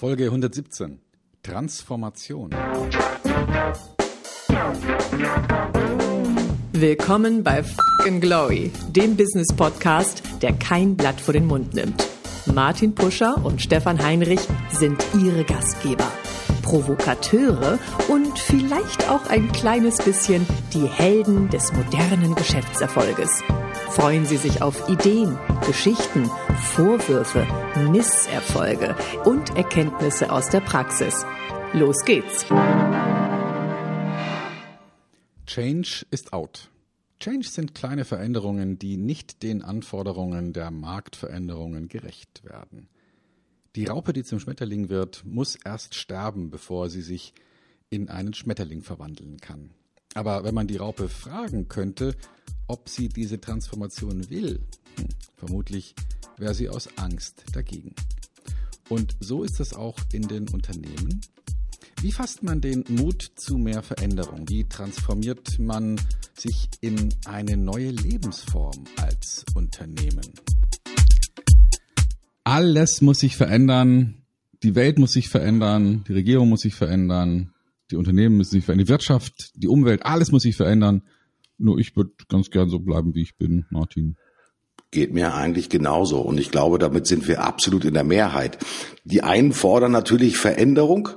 Folge 117. Transformation. Willkommen bei F***ing Glory, dem Business-Podcast, der kein Blatt vor den Mund nimmt. Martin Puscher und Stefan Heinrich sind ihre Gastgeber, Provokateure und vielleicht auch ein kleines bisschen die Helden des modernen Geschäftserfolges. Freuen Sie sich auf Ideen, Geschichten, Vorwürfe, Misserfolge und Erkenntnisse aus der Praxis. Los geht's! Change ist out. Change sind kleine Veränderungen, die nicht den Anforderungen der Marktveränderungen gerecht werden. Die Raupe, die zum Schmetterling wird, muss erst sterben, bevor sie sich in einen Schmetterling verwandeln kann. Aber wenn man die Raupe fragen könnte, ob sie diese Transformation will, vermutlich wäre sie aus Angst dagegen. Und so ist es auch in den Unternehmen. Wie fasst man den Mut zu mehr Veränderung? Wie transformiert man sich in eine neue Lebensform als Unternehmen? Alles muss sich verändern. Die Welt muss sich verändern. Die Regierung muss sich verändern. Die Unternehmen müssen sich verändern. Die Wirtschaft, die Umwelt, alles muss sich verändern. Nur ich würde ganz gern so bleiben, wie ich bin, Martin. Geht mir eigentlich genauso. Und ich glaube, damit sind wir absolut in der Mehrheit. Die einen fordern natürlich Veränderung,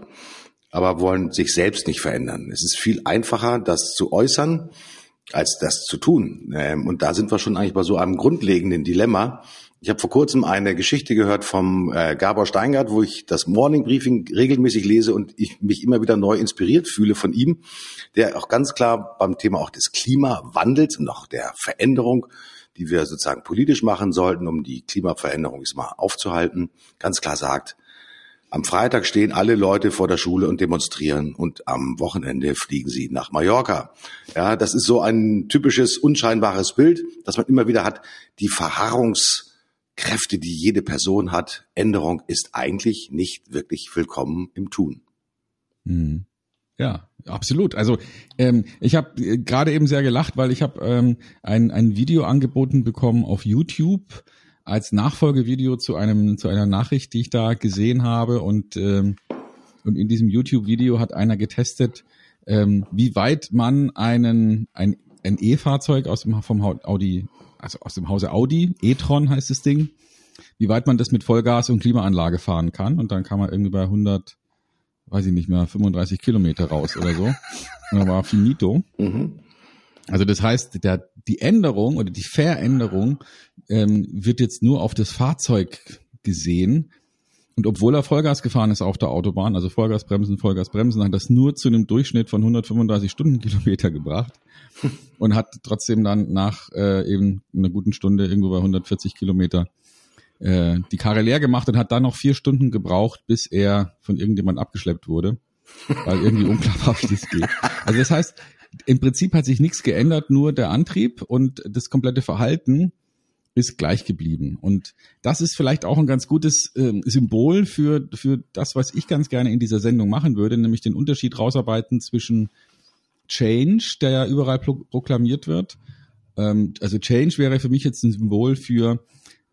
aber wollen sich selbst nicht verändern. Es ist viel einfacher, das zu äußern, als das zu tun. Und da sind wir schon eigentlich bei so einem grundlegenden Dilemma. Ich habe vor kurzem eine Geschichte gehört vom Gabor Steingart, wo ich das Morning Briefing regelmäßig lese und ich mich immer wieder neu inspiriert fühle von ihm, der auch ganz klar beim Thema auch des Klimawandels und auch der Veränderung, die wir sozusagen politisch machen sollten, um die Klimaveränderung mal aufzuhalten, ganz klar sagt, am Freitag stehen alle Leute vor der Schule und demonstrieren und am Wochenende fliegen sie nach Mallorca. Ja, das ist so ein typisches, unscheinbares Bild, das man immer wieder hat. Die Verharrungskräfte, die jede Person hat, Änderung ist eigentlich nicht wirklich willkommen im Tun. Mhm. Ja, absolut. Also ich habe gerade eben sehr gelacht, weil ich habe ein Video angeboten bekommen auf YouTube als Nachfolgevideo zu einer Nachricht, die ich da gesehen habe. Und in diesem YouTube-Video hat einer getestet, wie weit man ein E-Fahrzeug aus dem Hause Audi, e-tron heißt das Ding, wie weit man das mit Vollgas und Klimaanlage fahren kann. Und dann kam man irgendwie bei 35 Kilometer raus oder so. Und dann war finito. Mhm. Also das heißt, die Änderung oder die Veränderung wird jetzt nur auf das Fahrzeug gesehen. Und obwohl er Vollgas gefahren ist auf der Autobahn, also Vollgas bremsen, hat das nur zu einem Durchschnitt von 135 Stundenkilometer gebracht und hat trotzdem dann nach eben einer guten Stunde irgendwo bei 140 Kilometer die Karre leer gemacht und hat dann noch 4 Stunden gebraucht, bis er von irgendjemand abgeschleppt wurde, weil irgendwie unklar war, wie das geht. Also das heißt, im Prinzip hat sich nichts geändert, nur der Antrieb und das komplette Verhalten ist gleich geblieben. Und das ist vielleicht auch ein ganz gutes Symbol für das, was ich ganz gerne in dieser Sendung machen würde, nämlich den Unterschied rausarbeiten zwischen Change, der ja überall proklamiert wird. Also Change wäre für mich jetzt ein Symbol für,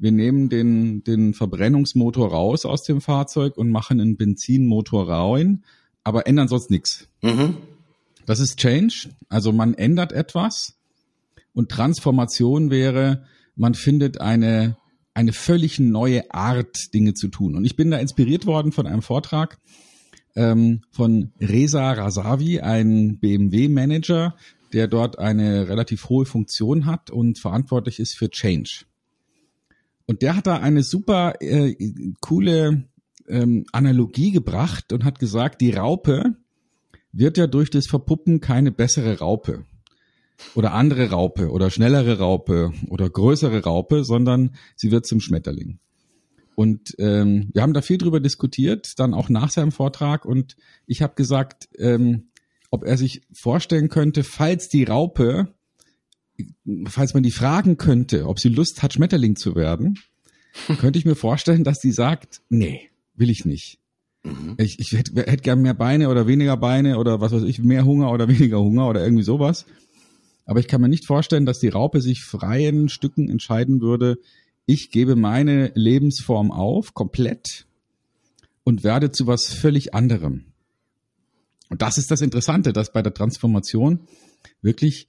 wir nehmen den Verbrennungsmotor raus aus dem Fahrzeug und machen einen Benzinmotor rein, aber ändern sonst nichts. Mhm. Das ist Change, also man ändert etwas, und Transformation wäre, man findet eine völlig neue Art, Dinge zu tun. Und ich bin da inspiriert worden von einem Vortrag von Reza Razavi, ein BMW-Manager, der dort eine relativ hohe Funktion hat und verantwortlich ist für Change. Und der hat da eine super coole Analogie gebracht und hat gesagt, die Raupe wird ja durch das Verpuppen keine bessere Raupe oder andere Raupe oder schnellere Raupe oder größere Raupe, sondern sie wird zum Schmetterling. Und wir haben da viel drüber diskutiert, dann auch nach seinem Vortrag. Und ich habe gesagt, ob er sich vorstellen könnte, falls man die fragen könnte, ob sie Lust hat, Schmetterling zu werden, könnte ich mir vorstellen, dass sie sagt, nee, will ich nicht. Ich hätte gern mehr Beine oder weniger Beine oder was weiß ich, mehr Hunger oder weniger Hunger oder irgendwie sowas. Aber ich kann mir nicht vorstellen, dass die Raupe sich freien Stücken entscheiden würde, ich gebe meine Lebensform auf, komplett, und werde zu was völlig anderem. Und das ist das Interessante, dass bei der Transformation wirklich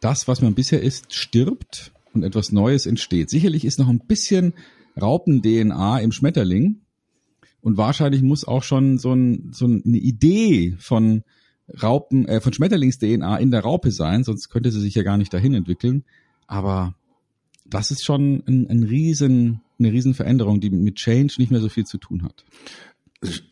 das, was man bisher ist, stirbt und etwas Neues entsteht. Sicherlich ist noch ein bisschen Raupen-DNA im Schmetterling und wahrscheinlich muss auch schon so eine Idee von von Schmetterlings-DNA in der Raupe sein, sonst könnte sie sich ja gar nicht dahin entwickeln. Aber das ist schon eine riesen Veränderung, die mit Change nicht mehr so viel zu tun hat.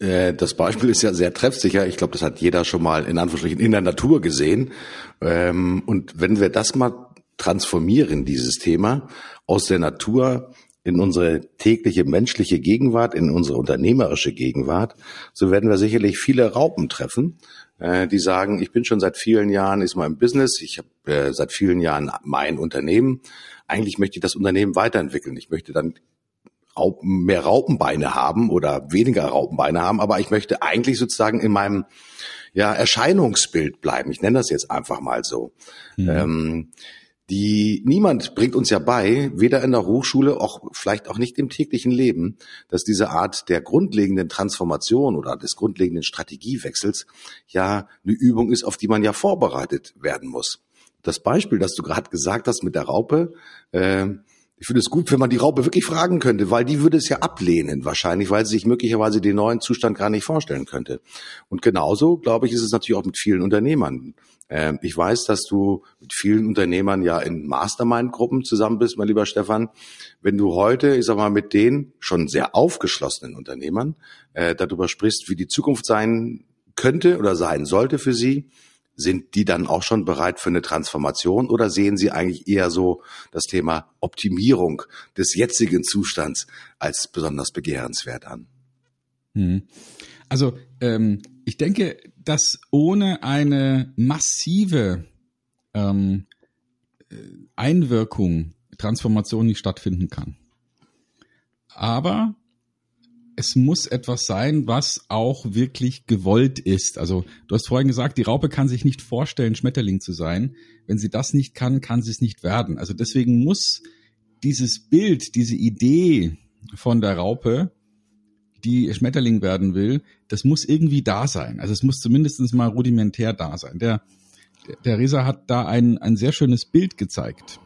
Das Beispiel ist ja sehr treffsicher. Ich glaube, das hat jeder schon mal in Anführungsstrichen in der Natur gesehen. Und wenn wir das mal transformieren, dieses Thema, aus der Natur in unsere tägliche menschliche Gegenwart, in unsere unternehmerische Gegenwart, so werden wir sicherlich viele Raupen treffen, die sagen, ich bin schon seit vielen Jahren, ist mein Business, ich habe seit vielen Jahren mein Unternehmen. Eigentlich möchte ich das Unternehmen weiterentwickeln. Ich möchte dann mehr Raupenbeine haben oder weniger Raupenbeine haben, aber ich möchte eigentlich sozusagen in meinem Erscheinungsbild bleiben. Ich nenne das jetzt einfach mal so. Ja. Niemand bringt uns ja bei, weder in der Hochschule, auch vielleicht auch nicht im täglichen Leben, dass diese Art der grundlegenden Transformation oder des grundlegenden Strategiewechsels ja eine Übung ist, auf die man ja vorbereitet werden muss. Das Beispiel, das du gerade gesagt hast mit der Raupe, ich finde es gut, wenn man die Raupe wirklich fragen könnte, weil die würde es ja ablehnen wahrscheinlich, weil sie sich möglicherweise den neuen Zustand gar nicht vorstellen könnte. Und genauso, glaube ich, ist es natürlich auch mit vielen Unternehmern. Ich weiß, dass du mit vielen Unternehmern ja in Mastermind-Gruppen zusammen bist, mein lieber Stefan. Wenn du heute, ich sag mal, mit den schon sehr aufgeschlossenen Unternehmern darüber sprichst, wie die Zukunft sein könnte oder sein sollte für sie, sind die dann auch schon bereit für eine Transformation oder sehen sie eigentlich eher so das Thema Optimierung des jetzigen Zustands als besonders begehrenswert an? Also ich denke, dass ohne eine massive Einwirkung Transformation nicht stattfinden kann. Aber es muss etwas sein, was auch wirklich gewollt ist. Also du hast vorhin gesagt, die Raupe kann sich nicht vorstellen, Schmetterling zu sein. Wenn sie das nicht kann, kann sie es nicht werden. Also deswegen muss dieses Bild, diese Idee von der Raupe, die Schmetterling werden will, das muss irgendwie da sein. Also es muss zumindest mal rudimentär da sein. Der Reza hat da ein sehr schönes Bild gezeigt.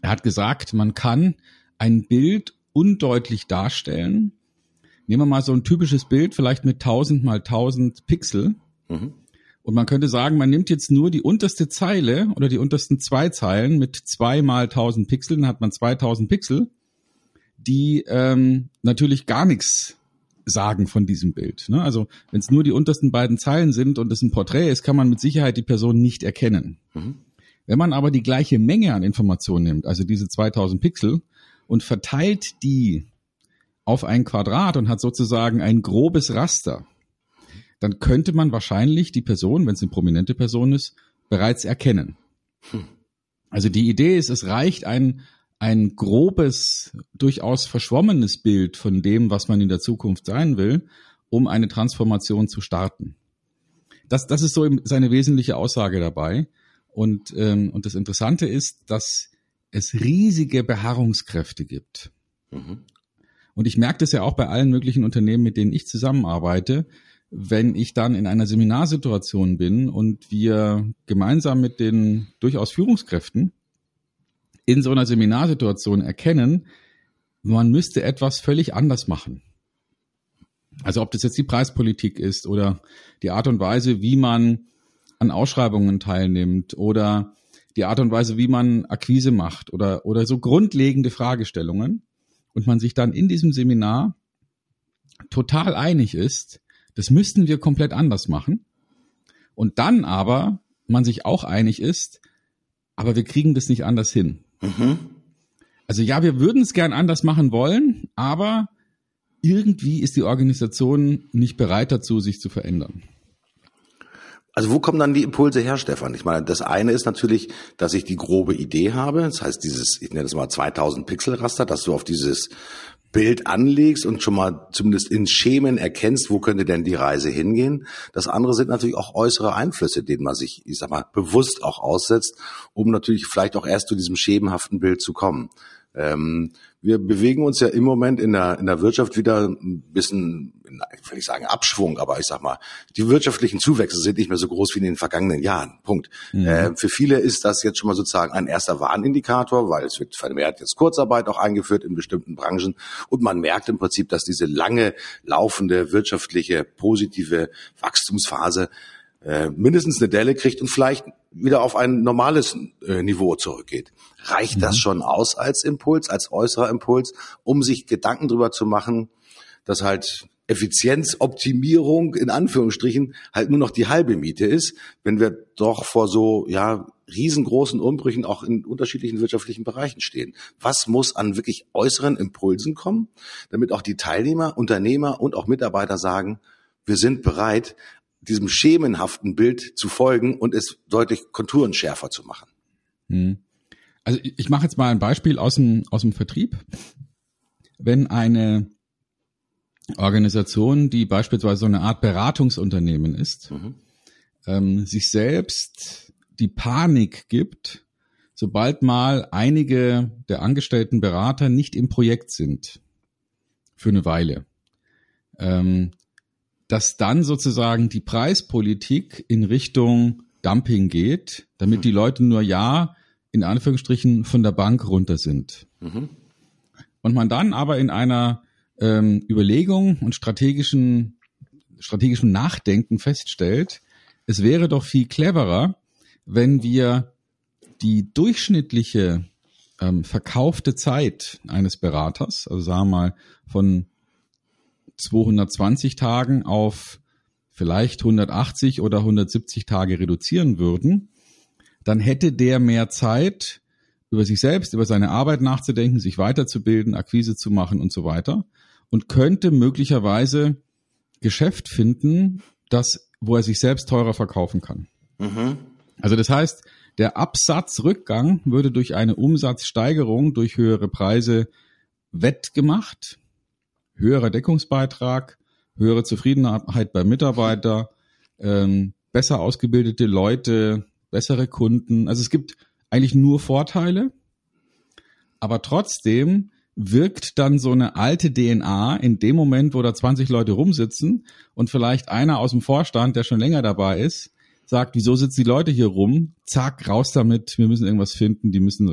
Er hat gesagt, man kann ein Bild undeutlich darstellen. Nehmen wir mal so ein typisches Bild, vielleicht mit 1000 mal 1000 Pixel. Mhm. Und man könnte sagen, man nimmt jetzt nur die unterste Zeile oder die untersten zwei Zeilen mit 2 mal 1000 Pixeln, dann hat man 2000 Pixel, die natürlich gar nichts sagen von diesem Bild. Ne? Also wenn es nur die untersten beiden Zeilen sind und es ein Porträt ist, kann man mit Sicherheit die Person nicht erkennen. Mhm. Wenn man aber die gleiche Menge an Informationen nimmt, also diese 2000 Pixel, und verteilt die auf ein Quadrat und hat sozusagen ein grobes Raster, dann könnte man wahrscheinlich die Person, wenn es eine prominente Person ist, bereits erkennen. Also die Idee ist, es reicht ein grobes, durchaus verschwommenes Bild von dem, was man in der Zukunft sein will, um eine Transformation zu starten. Das ist so seine wesentliche Aussage dabei. Und das Interessante ist, dass es riesige Beharrungskräfte gibt. Mhm. Und ich merke das ja auch bei allen möglichen Unternehmen, mit denen ich zusammenarbeite, wenn ich dann in einer Seminarsituation bin und wir gemeinsam mit den durchaus Führungskräften in so einer Seminarsituation erkennen, man müsste etwas völlig anders machen. Also ob das jetzt die Preispolitik ist oder die Art und Weise, wie man an Ausschreibungen teilnimmt oder die Art und Weise, wie man Akquise macht oder so grundlegende Fragestellungen und man sich dann in diesem Seminar total einig ist, das müssten wir komplett anders machen und dann aber man sich auch einig ist, aber wir kriegen das nicht anders hin. Mhm. Also ja, wir würden es gern anders machen wollen, aber irgendwie ist die Organisation nicht bereit dazu, sich zu verändern. Also wo kommen dann die Impulse her, Stefan? Ich meine, das eine ist natürlich, dass ich die grobe Idee habe. Das heißt, dieses, ich nenne das mal 2000 Pixel Raster, dass du auf dieses Bild anlegst und schon mal zumindest in Schemen erkennst, wo könnte denn die Reise hingehen. Das andere sind natürlich auch äußere Einflüsse, denen man sich, ich sag mal, bewusst auch aussetzt, um natürlich vielleicht auch erst zu diesem schemenhaften Bild zu kommen. Wir bewegen uns ja im Moment in der Wirtschaft wieder ein bisschen, ich will nicht sagen Abschwung, aber ich sag mal, die wirtschaftlichen Zuwächse sind nicht mehr so groß wie in den vergangenen Jahren. Punkt. Mhm. Für viele ist das jetzt schon mal sozusagen ein erster Warnindikator, weil es wird vermehrt jetzt Kurzarbeit auch eingeführt in bestimmten Branchen und man merkt im Prinzip, dass diese lange laufende wirtschaftliche positive Wachstumsphase mindestens eine Delle kriegt und vielleicht wieder auf ein normales Niveau zurückgeht. Reicht das schon aus als Impuls, als äußerer Impuls, um sich Gedanken darüber zu machen, dass halt Effizienzoptimierung in Anführungsstrichen halt nur noch die halbe Miete ist, wenn wir doch vor so riesengroßen Umbrüchen auch in unterschiedlichen wirtschaftlichen Bereichen stehen? Was muss an wirklich äußeren Impulsen kommen, damit auch die Teilnehmer, Unternehmer und auch Mitarbeiter sagen, wir sind bereit, diesem schemenhaften Bild zu folgen und es deutlich konturenschärfer zu machen? Also ich mache jetzt mal ein Beispiel aus dem Vertrieb. Wenn eine Organisation, die beispielsweise so eine Art Beratungsunternehmen ist, sich selbst die Panik gibt, sobald mal einige der angestellten Berater nicht im Projekt sind für eine Weile, dass dann sozusagen die Preispolitik in Richtung Dumping geht, damit die Leute nur in Anführungsstrichen von der Bank runter sind. Mhm. Und man dann aber in einer Überlegung und strategischem Nachdenken feststellt, es wäre doch viel cleverer, wenn wir die durchschnittliche verkaufte Zeit eines Beraters, also sagen wir mal von 220 Tagen auf vielleicht 180 oder 170 Tage reduzieren würden, dann hätte der mehr Zeit, über sich selbst, über seine Arbeit nachzudenken, sich weiterzubilden, Akquise zu machen und so weiter und könnte möglicherweise Geschäft finden, wo er sich selbst teurer verkaufen kann. Mhm. Also das heißt, der Absatzrückgang würde durch eine Umsatzsteigerung, durch höhere Preise wettgemacht. Höherer Deckungsbeitrag, höhere Zufriedenheit beim Mitarbeiter, besser ausgebildete Leute, bessere Kunden. Also es gibt eigentlich nur Vorteile, aber trotzdem wirkt dann so eine alte DNA in dem Moment, wo da 20 Leute rumsitzen und vielleicht einer aus dem Vorstand, der schon länger dabei ist, sagt, wieso sitzen die Leute hier rum? Zack, raus damit, wir müssen irgendwas finden, die müssen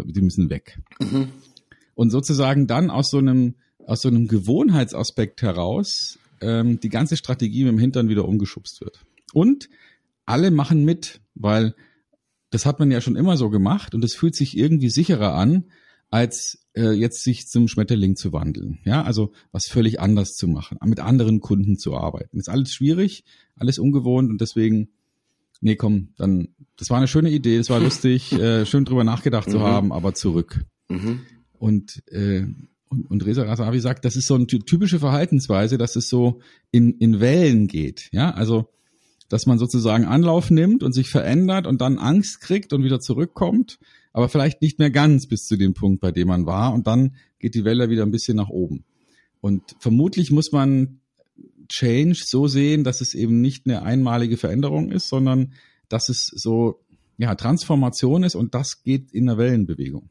weg. Mhm. Und sozusagen dann aus so einem Gewohnheitsaspekt heraus die ganze Strategie mit dem Hintern wieder umgeschubst wird. Und alle machen mit, weil das hat man ja schon immer so gemacht und es fühlt sich irgendwie sicherer an, als jetzt sich zum Schmetterling zu wandeln. Ja, also was völlig anders zu machen, mit anderen Kunden zu arbeiten. Ist alles schwierig, alles ungewohnt und deswegen, nee, komm, dann, das war eine schöne Idee, das war lustig, schön drüber nachgedacht zu haben, aber zurück. Mhm. Und Reza Razavi sagt, das ist so eine typische Verhaltensweise, dass es so in Wellen geht. Ja, also, dass man sozusagen Anlauf nimmt und sich verändert und dann Angst kriegt und wieder zurückkommt, aber vielleicht nicht mehr ganz bis zu dem Punkt, bei dem man war. Und dann geht die Welle wieder ein bisschen nach oben. Und vermutlich muss man Change so sehen, dass es eben nicht eine einmalige Veränderung ist, sondern dass es so, Transformation ist und das geht in einer Wellenbewegung.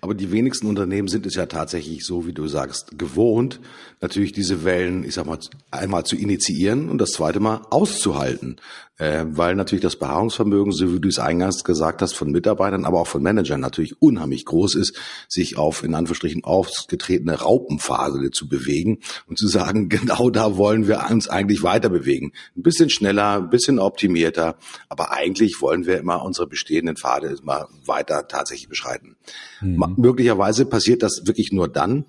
Aber die wenigsten Unternehmen sind es ja tatsächlich so, wie du sagst, gewohnt, natürlich diese Wellen, ich sag mal, einmal zu initiieren und das zweite Mal auszuhalten, weil natürlich das Beharrungsvermögen, so wie du es eingangs gesagt hast, von Mitarbeitern, aber auch von Managern natürlich unheimlich groß ist, sich auf, in Anführungsstrichen, aufgetretene Raupenphase zu bewegen und zu sagen, genau da wollen wir uns eigentlich weiter bewegen. Ein bisschen schneller, ein bisschen optimierter, aber eigentlich wollen wir immer unsere bestehenden Pfade mal weiter tatsächlich beschreiten. Mhm. Möglicherweise passiert das wirklich nur dann,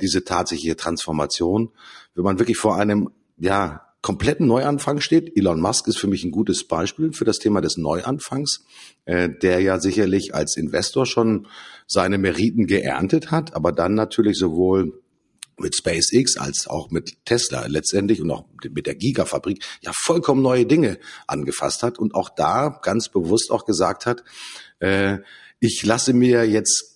diese tatsächliche Transformation, wenn man wirklich vor einem kompletten Neuanfang steht. Elon Musk ist für mich ein gutes Beispiel für das Thema des Neuanfangs, der ja sicherlich als Investor schon seine Meriten geerntet hat, aber dann natürlich sowohl mit SpaceX als auch mit Tesla letztendlich und auch mit der Gigafabrik vollkommen neue Dinge angefasst hat und auch da ganz bewusst auch gesagt hat, ich lasse mir jetzt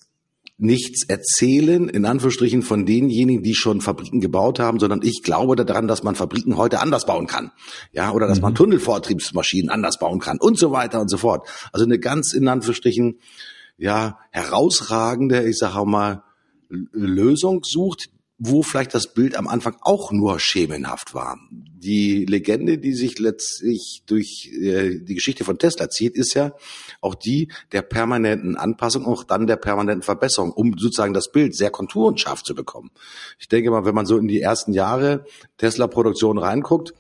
nichts erzählen, in Anführungsstrichen, von denjenigen, die schon Fabriken gebaut haben, sondern ich glaube daran, dass man Fabriken heute anders bauen kann. Ja, oder dass man Tunnelvortriebsmaschinen anders bauen kann und so weiter und so fort. Also eine ganz, in Anführungsstrichen, ja, herausragende, ich sage auch mal, Lösung sucht, wo vielleicht das Bild am Anfang auch nur schemenhaft war. Die Legende, die sich letztlich durch die Geschichte von Tesla zieht, ist ja auch die der permanenten Anpassung, auch dann der permanenten Verbesserung, um sozusagen das Bild sehr konturenscharf zu bekommen. Ich denke mal, wenn man so in die ersten Jahre Tesla-Produktion reinguckt,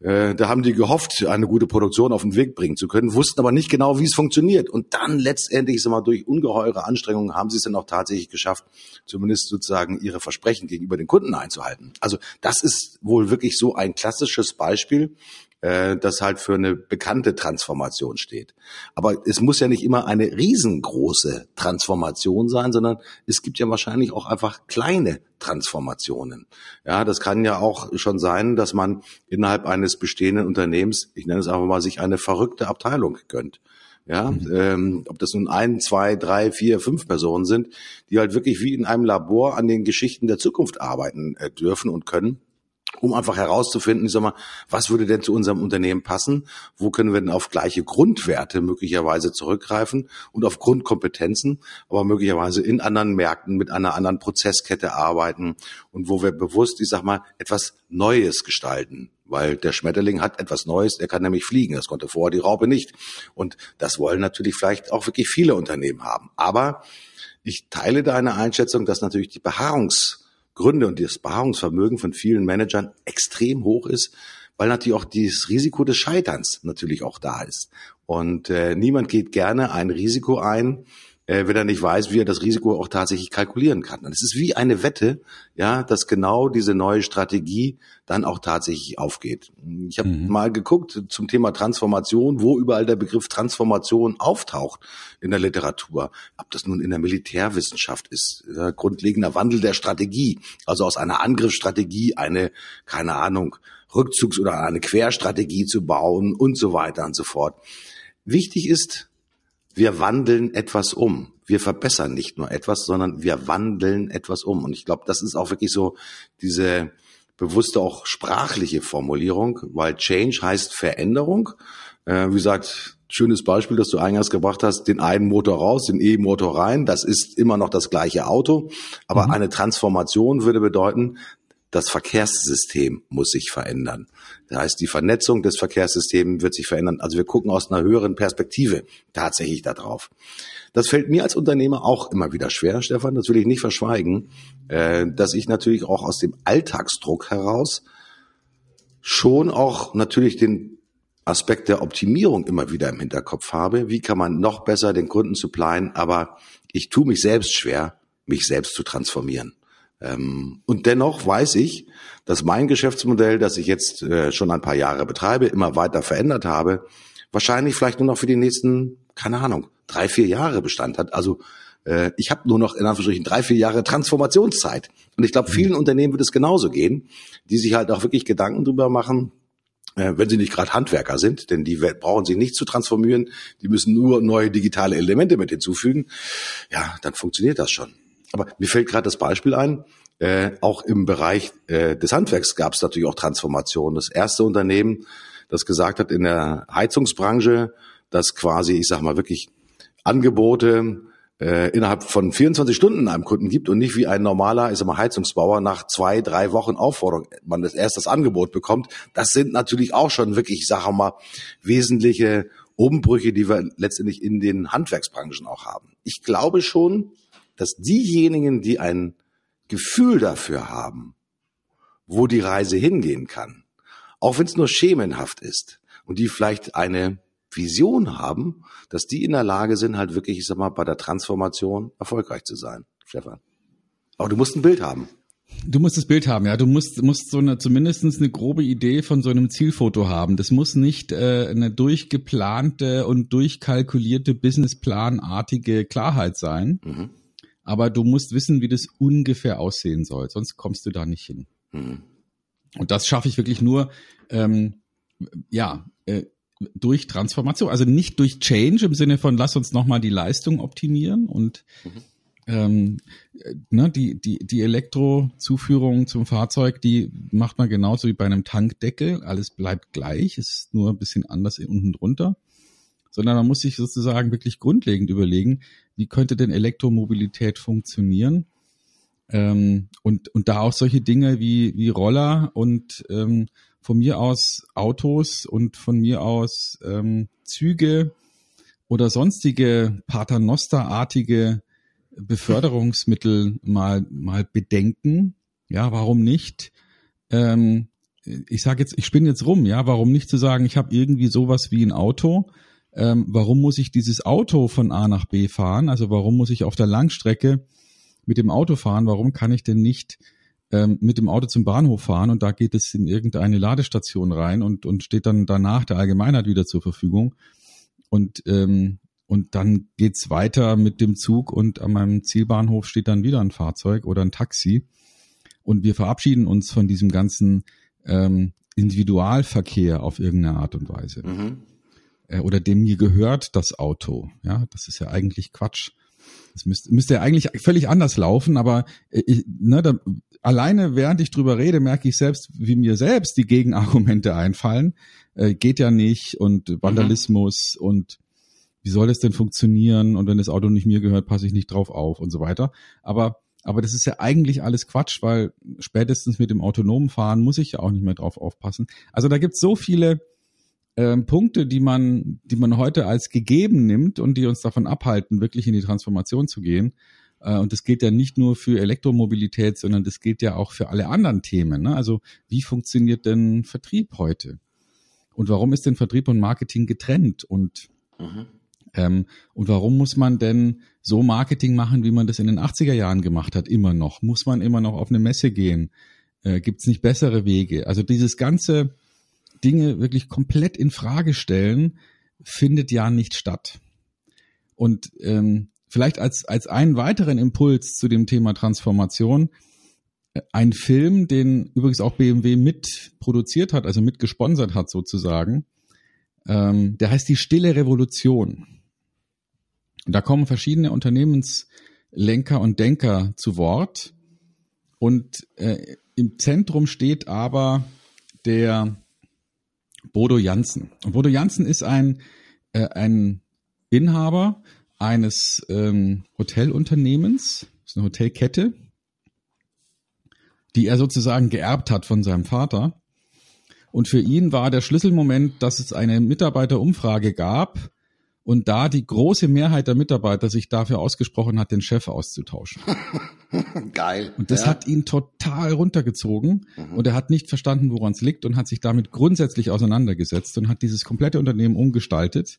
da haben die gehofft, eine gute Produktion auf den Weg bringen zu können, wussten aber nicht genau, wie es funktioniert. Und dann letztendlich, so mal durch ungeheure Anstrengungen, haben sie es dann auch tatsächlich geschafft, zumindest sozusagen ihre Versprechen gegenüber den Kunden einzuhalten. Also das ist wohl wirklich so ein klassisches Beispiel, das halt für eine bekannte Transformation steht. Aber es muss ja nicht immer eine riesengroße Transformation sein, sondern es gibt ja wahrscheinlich auch einfach kleine Transformationen. Ja, das kann ja auch schon sein, dass man innerhalb eines bestehenden Unternehmens, ich nenne es einfach mal, sich eine verrückte Abteilung gönnt. Ja, ob das nun 1, 2, 3, 4, 5 Personen sind, die halt wirklich wie in einem Labor an den Geschichten der Zukunft arbeiten dürfen und können, um einfach herauszufinden, ich sag mal, was würde denn zu unserem Unternehmen passen? Wo können wir denn auf gleiche Grundwerte möglicherweise zurückgreifen und auf Grundkompetenzen, aber möglicherweise in anderen Märkten mit einer anderen Prozesskette arbeiten und wo wir bewusst, ich sag mal, etwas Neues gestalten. Weil der Schmetterling hat etwas Neues, er kann nämlich fliegen, das konnte vorher die Raupe nicht. Und das wollen natürlich vielleicht auch wirklich viele Unternehmen haben. Aber ich teile deine Einschätzung, dass natürlich die Beharrungsgründe und das Beharrungsvermögen von vielen Managern extrem hoch ist, weil natürlich auch dieses Risiko des Scheiterns natürlich auch da ist. Und niemand geht gerne ein Risiko ein, wenn er nicht weiß, wie er das Risiko auch tatsächlich kalkulieren kann. Und es ist wie eine Wette, ja, dass genau diese neue Strategie dann auch tatsächlich aufgeht. Ich habe mal geguckt zum Thema Transformation, wo überall der Begriff Transformation auftaucht in der Literatur. Ob das nun in der Militärwissenschaft ist, grundlegender Wandel der Strategie, also aus einer Angriffsstrategie eine, keine Ahnung, Rückzugs- oder eine Querstrategie zu bauen und so weiter und so fort. Wichtig ist, wir wandeln etwas um. Wir verbessern nicht nur etwas, sondern wir wandeln etwas um. Und ich glaube, das ist auch wirklich so diese bewusste auch sprachliche Formulierung, weil Change heißt Veränderung. Wie gesagt, schönes Beispiel, das du eingangs gebracht hast, den einen Motor raus, den E-Motor rein. Das ist immer noch das gleiche Auto. Aber eine Transformation würde bedeuten, das Verkehrssystem muss sich verändern. Das heißt, die Vernetzung des Verkehrssystems wird sich verändern. Also wir gucken aus einer höheren Perspektive tatsächlich da drauf. Das fällt mir als Unternehmer auch immer wieder schwer, Stefan. Das will ich nicht verschweigen, dass ich natürlich auch aus dem Alltagsdruck heraus schon auch natürlich den Aspekt der Optimierung immer wieder im Hinterkopf habe. Wie kann man noch besser den Kunden supplyen? Aber ich tue mich selbst schwer, mich selbst zu transformieren. Und dennoch weiß ich, dass mein Geschäftsmodell, das ich jetzt schon ein paar Jahre betreibe, immer weiter verändert habe, wahrscheinlich vielleicht nur noch für die nächsten, keine Ahnung, 3, 4 Jahre Bestand hat. Also ich habe nur noch in Anführungsstrichen 3, 4 Jahre Transformationszeit. Und ich glaube, vielen Unternehmen wird es genauso gehen, die sich halt auch wirklich Gedanken drüber machen, wenn sie nicht gerade Handwerker sind, denn die brauchen sich nicht zu transformieren, die müssen nur neue digitale Elemente mit hinzufügen. Ja, dann funktioniert das schon. Aber mir fällt gerade das Beispiel ein, auch im Bereich des Handwerks gab es natürlich auch Transformationen. Das erste Unternehmen, das gesagt hat in der Heizungsbranche, dass quasi, ich sag mal wirklich, Angebote innerhalb von 24 Stunden einem Kunden gibt und nicht wie ein normaler, ich sag mal, Heizungsbauer nach 2, 3 Wochen Aufforderung, man das erst das Angebot bekommt. Das sind natürlich auch schon wirklich, ich sag mal, wesentliche Umbrüche, die wir letztendlich in den Handwerksbranchen auch haben. Ich glaube schon, dass diejenigen, die ein Gefühl dafür haben, wo die Reise hingehen kann, auch wenn es nur schemenhaft ist und die vielleicht eine Vision haben, dass die in der Lage sind, halt wirklich, ich sag mal, bei der Transformation erfolgreich zu sein, Stefan. Aber du musst ein Bild haben. Du musst das Bild haben, ja. Du musst so eine, zumindestens eine grobe Idee von so einem Zielfoto haben. Das muss nicht eine durchgeplante und durchkalkulierte businessplanartige Klarheit sein. Aber du musst wissen, wie das ungefähr aussehen soll, sonst kommst du da nicht hin. Und das schaffe ich wirklich nur durch Transformation, also nicht durch Change im Sinne von, lass uns nochmal die Leistung optimieren und die Elektrozuführung zum Fahrzeug, die macht man genauso wie bei einem Tankdeckel, alles bleibt gleich, es ist nur ein bisschen anders unten drunter. sondern man muss sich sozusagen wirklich grundlegend überlegen, wie könnte denn Elektromobilität funktionieren? Und da auch solche Dinge wie Roller und von mir aus Autos und von mir aus Züge oder sonstige Paternoster-artige Beförderungsmittel mal bedenken. Ja, warum nicht? Ich spinne jetzt rum, ja, warum nicht zu sagen, ich habe irgendwie sowas wie ein Auto, warum muss ich dieses Auto von A nach B fahren, also warum muss ich auf der Langstrecke mit dem Auto fahren, warum kann ich denn nicht mit dem Auto zum Bahnhof fahren und da geht es in irgendeine Ladestation rein und steht dann danach der Allgemeinheit wieder zur Verfügung und dann geht's weiter mit dem Zug und an meinem Zielbahnhof steht dann wieder ein Fahrzeug oder ein Taxi und wir verabschieden uns von diesem ganzen Individualverkehr auf irgendeine Art und Weise. Mhm. Oder dem mir gehört das Auto. Ja, das ist ja eigentlich Quatsch. Das müsste ja eigentlich völlig anders laufen, aber alleine während ich drüber rede, merke ich selbst, wie mir selbst die Gegenargumente einfallen. Geht ja nicht und Vandalismus und wie soll das denn funktionieren und wenn das Auto nicht mir gehört, passe ich nicht drauf auf und so weiter. Aber das ist ja eigentlich alles Quatsch, weil spätestens mit dem autonomen Fahren muss ich ja auch nicht mehr drauf aufpassen. Also da gibt es so viele Punkte, die man heute als gegeben nimmt und die uns davon abhalten, wirklich in die Transformation zu gehen. Und das gilt ja nicht nur für Elektromobilität, sondern das gilt ja auch für alle anderen Themen, ne? Also wie funktioniert denn Vertrieb heute? Und warum ist denn Vertrieb und Marketing getrennt? Und warum muss man denn so Marketing machen, wie man das in den 80er Jahren gemacht hat, immer noch? Muss man immer noch auf eine Messe gehen? Gibt's nicht bessere Wege? Also dieses ganze Dinge wirklich komplett in Frage stellen, findet ja nicht statt. Und vielleicht als einen weiteren Impuls zu dem Thema Transformation, ein Film, den übrigens auch BMW mitproduziert hat, also mitgesponsert hat sozusagen, der heißt Die Stille Revolution. Und da kommen verschiedene Unternehmenslenker und Denker zu Wort. Und im Zentrum steht aber der Bodo Janssen. Und Bodo Janssen ist ein Inhaber eines Hotelunternehmens, das ist eine Hotelkette, die er sozusagen geerbt hat von seinem Vater. Und für ihn war der Schlüsselmoment, dass es eine Mitarbeiterumfrage gab, und da die große Mehrheit der Mitarbeiter sich dafür ausgesprochen hat, den Chef auszutauschen. Geil. Und das hat ihn total runtergezogen. Mhm. Und er hat nicht verstanden, woran es liegt und hat sich damit grundsätzlich auseinandergesetzt und hat dieses komplette Unternehmen umgestaltet.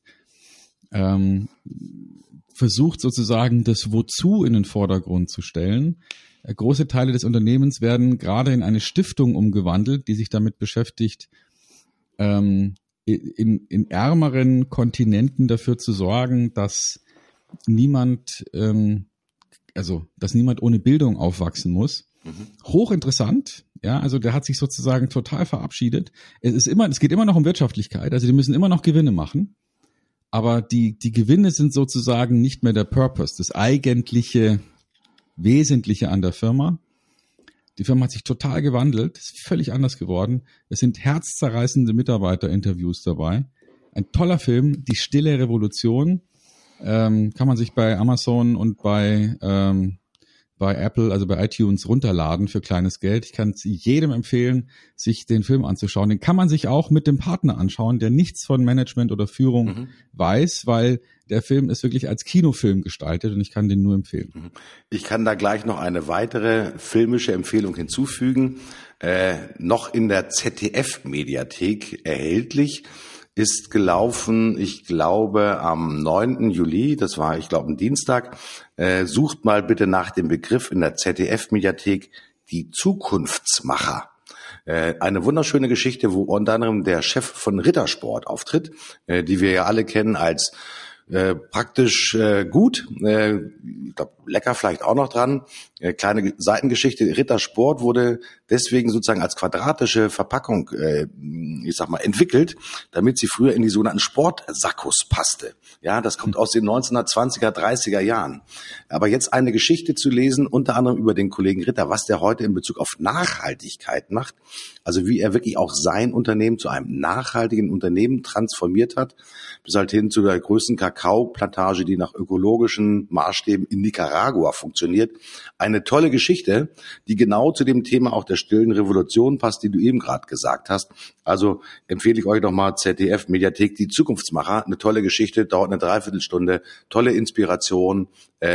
Versucht sozusagen das Wozu in den Vordergrund zu stellen. Große Teile des Unternehmens werden gerade in eine Stiftung umgewandelt, die sich damit beschäftigt, in ärmeren Kontinenten dafür zu sorgen, dass niemand ohne Bildung aufwachsen muss. Mhm. Hochinteressant, ja, also der hat sich sozusagen total verabschiedet. Es geht immer noch um Wirtschaftlichkeit, also die müssen immer noch Gewinne machen, aber die Gewinne sind sozusagen nicht mehr der Purpose, das eigentliche Wesentliche an der Firma. Die Firma hat sich total gewandelt, ist völlig anders geworden. Es sind herzzerreißende Mitarbeiterinterviews dabei. Ein toller Film, Die Stille Revolution. Kann man sich bei Amazon und bei Apple, also bei iTunes runterladen für kleines Geld. Ich kann es jedem empfehlen, sich den Film anzuschauen. Den kann man sich auch mit dem Partner anschauen, der nichts von Management oder Führung weiß, weil der Film ist wirklich als Kinofilm gestaltet und ich kann den nur empfehlen. Ich kann da gleich noch eine weitere filmische Empfehlung hinzufügen. Noch in der ZDF-Mediathek erhältlich, ist gelaufen, ich glaube, am 9. Juli, das war, ich glaube, ein Dienstag, sucht mal bitte nach dem Begriff in der ZDF-Mediathek die Zukunftsmacher. Eine wunderschöne Geschichte, wo unter anderem der Chef von Ritter Sport auftritt, die wir ja alle kennen als praktisch gut. Ich glaube, lecker vielleicht auch noch dran. Kleine Seitengeschichte, Ritter Sport wurde deswegen sozusagen als quadratische Verpackung, ich sag mal, entwickelt, damit sie früher in die sogenannten Sportsackos passte. Ja, das kommt aus den 1920er, 30er Jahren. Aber jetzt eine Geschichte zu lesen, unter anderem über den Kollegen Ritter, was der heute in Bezug auf Nachhaltigkeit macht, also wie er wirklich auch sein Unternehmen zu einem nachhaltigen Unternehmen transformiert hat, bis halt hin zu der größten Kakaoplantage, die nach ökologischen Maßstäben in Nicaragua funktioniert. Eine tolle Geschichte, die genau zu dem Thema auch der stillen Revolution passt, die du eben gerade gesagt hast. Also empfehle ich euch nochmal ZDF Mediathek, die Zukunftsmacher. Eine tolle Geschichte, dauert eine Dreiviertelstunde, tolle Inspiration.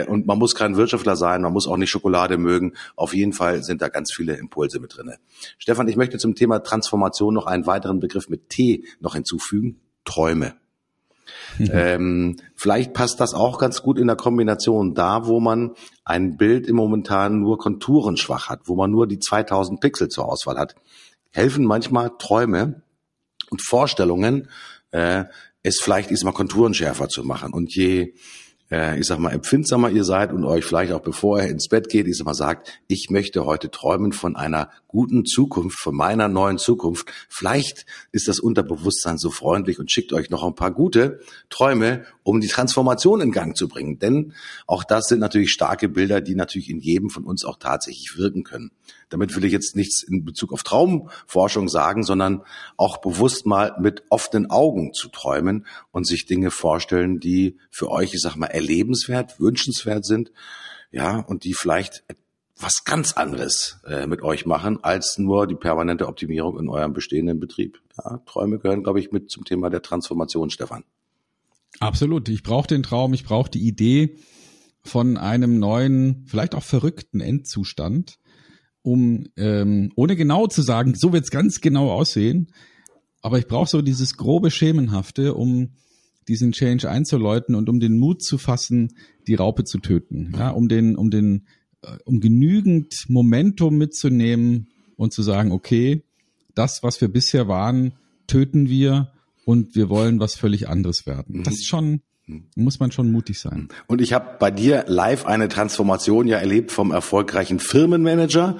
Und man muss kein Wirtschaftler sein, man muss auch nicht Schokolade mögen. Auf jeden Fall sind da ganz viele Impulse mit drinne. Stefan, ich möchte zum Thema Transformation noch einen weiteren Begriff mit T noch hinzufügen. Träume. Mhm. Vielleicht passt das auch ganz gut in der Kombination da, wo man ein Bild im Momentan nur konturenschwach hat, wo man nur die 2000 Pixel zur Auswahl hat, helfen manchmal Träume und Vorstellungen, es vielleicht diesmal konturenschärfer zu machen. Und je, ich sag mal, empfindsamer ihr seid und euch vielleicht auch bevor ihr ins Bett geht, ich sag mal, sagt, ich möchte heute träumen von einer guten Zukunft, von meiner neuen Zukunft. Vielleicht ist das Unterbewusstsein so freundlich und schickt euch noch ein paar gute Träume, um die Transformation in Gang zu bringen. Denn auch das sind natürlich starke Bilder, die natürlich in jedem von uns auch tatsächlich wirken können. Damit will ich jetzt nichts in Bezug auf Traumforschung sagen, sondern auch bewusst mal mit offenen Augen zu träumen und sich Dinge vorstellen, die für euch, ich sag mal, erlebenswert, wünschenswert sind, ja, und die vielleicht was ganz anderes mit euch machen, als nur die permanente Optimierung in eurem bestehenden Betrieb. Ja, Träume gehören, glaube ich, mit zum Thema der Transformation, Stefan. Absolut. Ich brauche den Traum, ich brauche die Idee von einem neuen, vielleicht auch verrückten Endzustand, um, ohne genau zu sagen, so wird es ganz genau aussehen, aber ich brauche so dieses grobe Schemenhafte, um diesen Change einzuläuten und um den Mut zu fassen, die Raupe zu töten, ja, um genügend Momentum mitzunehmen und zu sagen, okay, das, was wir bisher waren, töten wir und wir wollen was völlig anderes werden. Das ist schon, muss man schon mutig sein. Und ich habe bei dir live eine Transformation ja erlebt vom erfolgreichen Firmenmanager,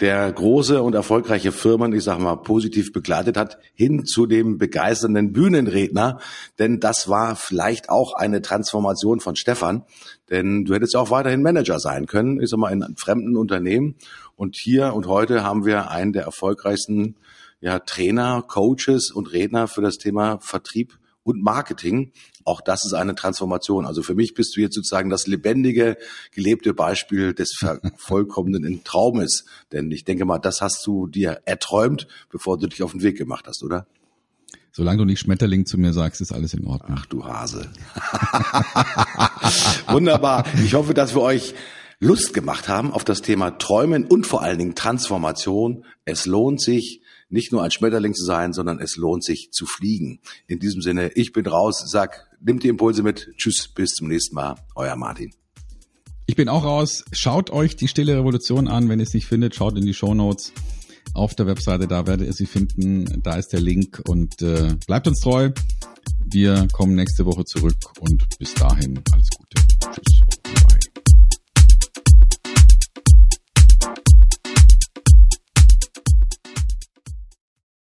der große und erfolgreiche Firmen, ich sag mal, positiv begleitet hat, hin zu dem begeisternden Bühnenredner. Denn das war vielleicht auch eine Transformation von Stefan. Denn du hättest ja auch weiterhin Manager sein können, ich sag mal, in einem fremden Unternehmen. Und hier und heute haben wir einen der erfolgreichsten, ja, Trainer, Coaches und Redner für das Thema Vertrieb und Marketing. Auch das ist eine Transformation. Also für mich bist du jetzt sozusagen das lebendige, gelebte Beispiel des vervollkommenen Traumes. Denn ich denke mal, das hast du dir erträumt, bevor du dich auf den Weg gemacht hast, oder? Solange du nicht Schmetterling zu mir sagst, ist alles in Ordnung. Ach du Hase. Wunderbar. Ich hoffe, dass wir euch Lust gemacht haben auf das Thema Träumen und vor allen Dingen Transformation. Es lohnt sich, nicht nur ein Schmetterling zu sein, sondern es lohnt sich zu fliegen. In diesem Sinne, ich bin raus, sag, nehmt die Impulse mit. Tschüss, bis zum nächsten Mal. Euer Martin. Ich bin auch raus. Schaut euch die Stille Revolution an. Wenn ihr es nicht findet, schaut in die Shownotes auf der Webseite. Da werdet ihr sie finden. Da ist der Link und bleibt uns treu. Wir kommen nächste Woche zurück und bis dahin alles Gute.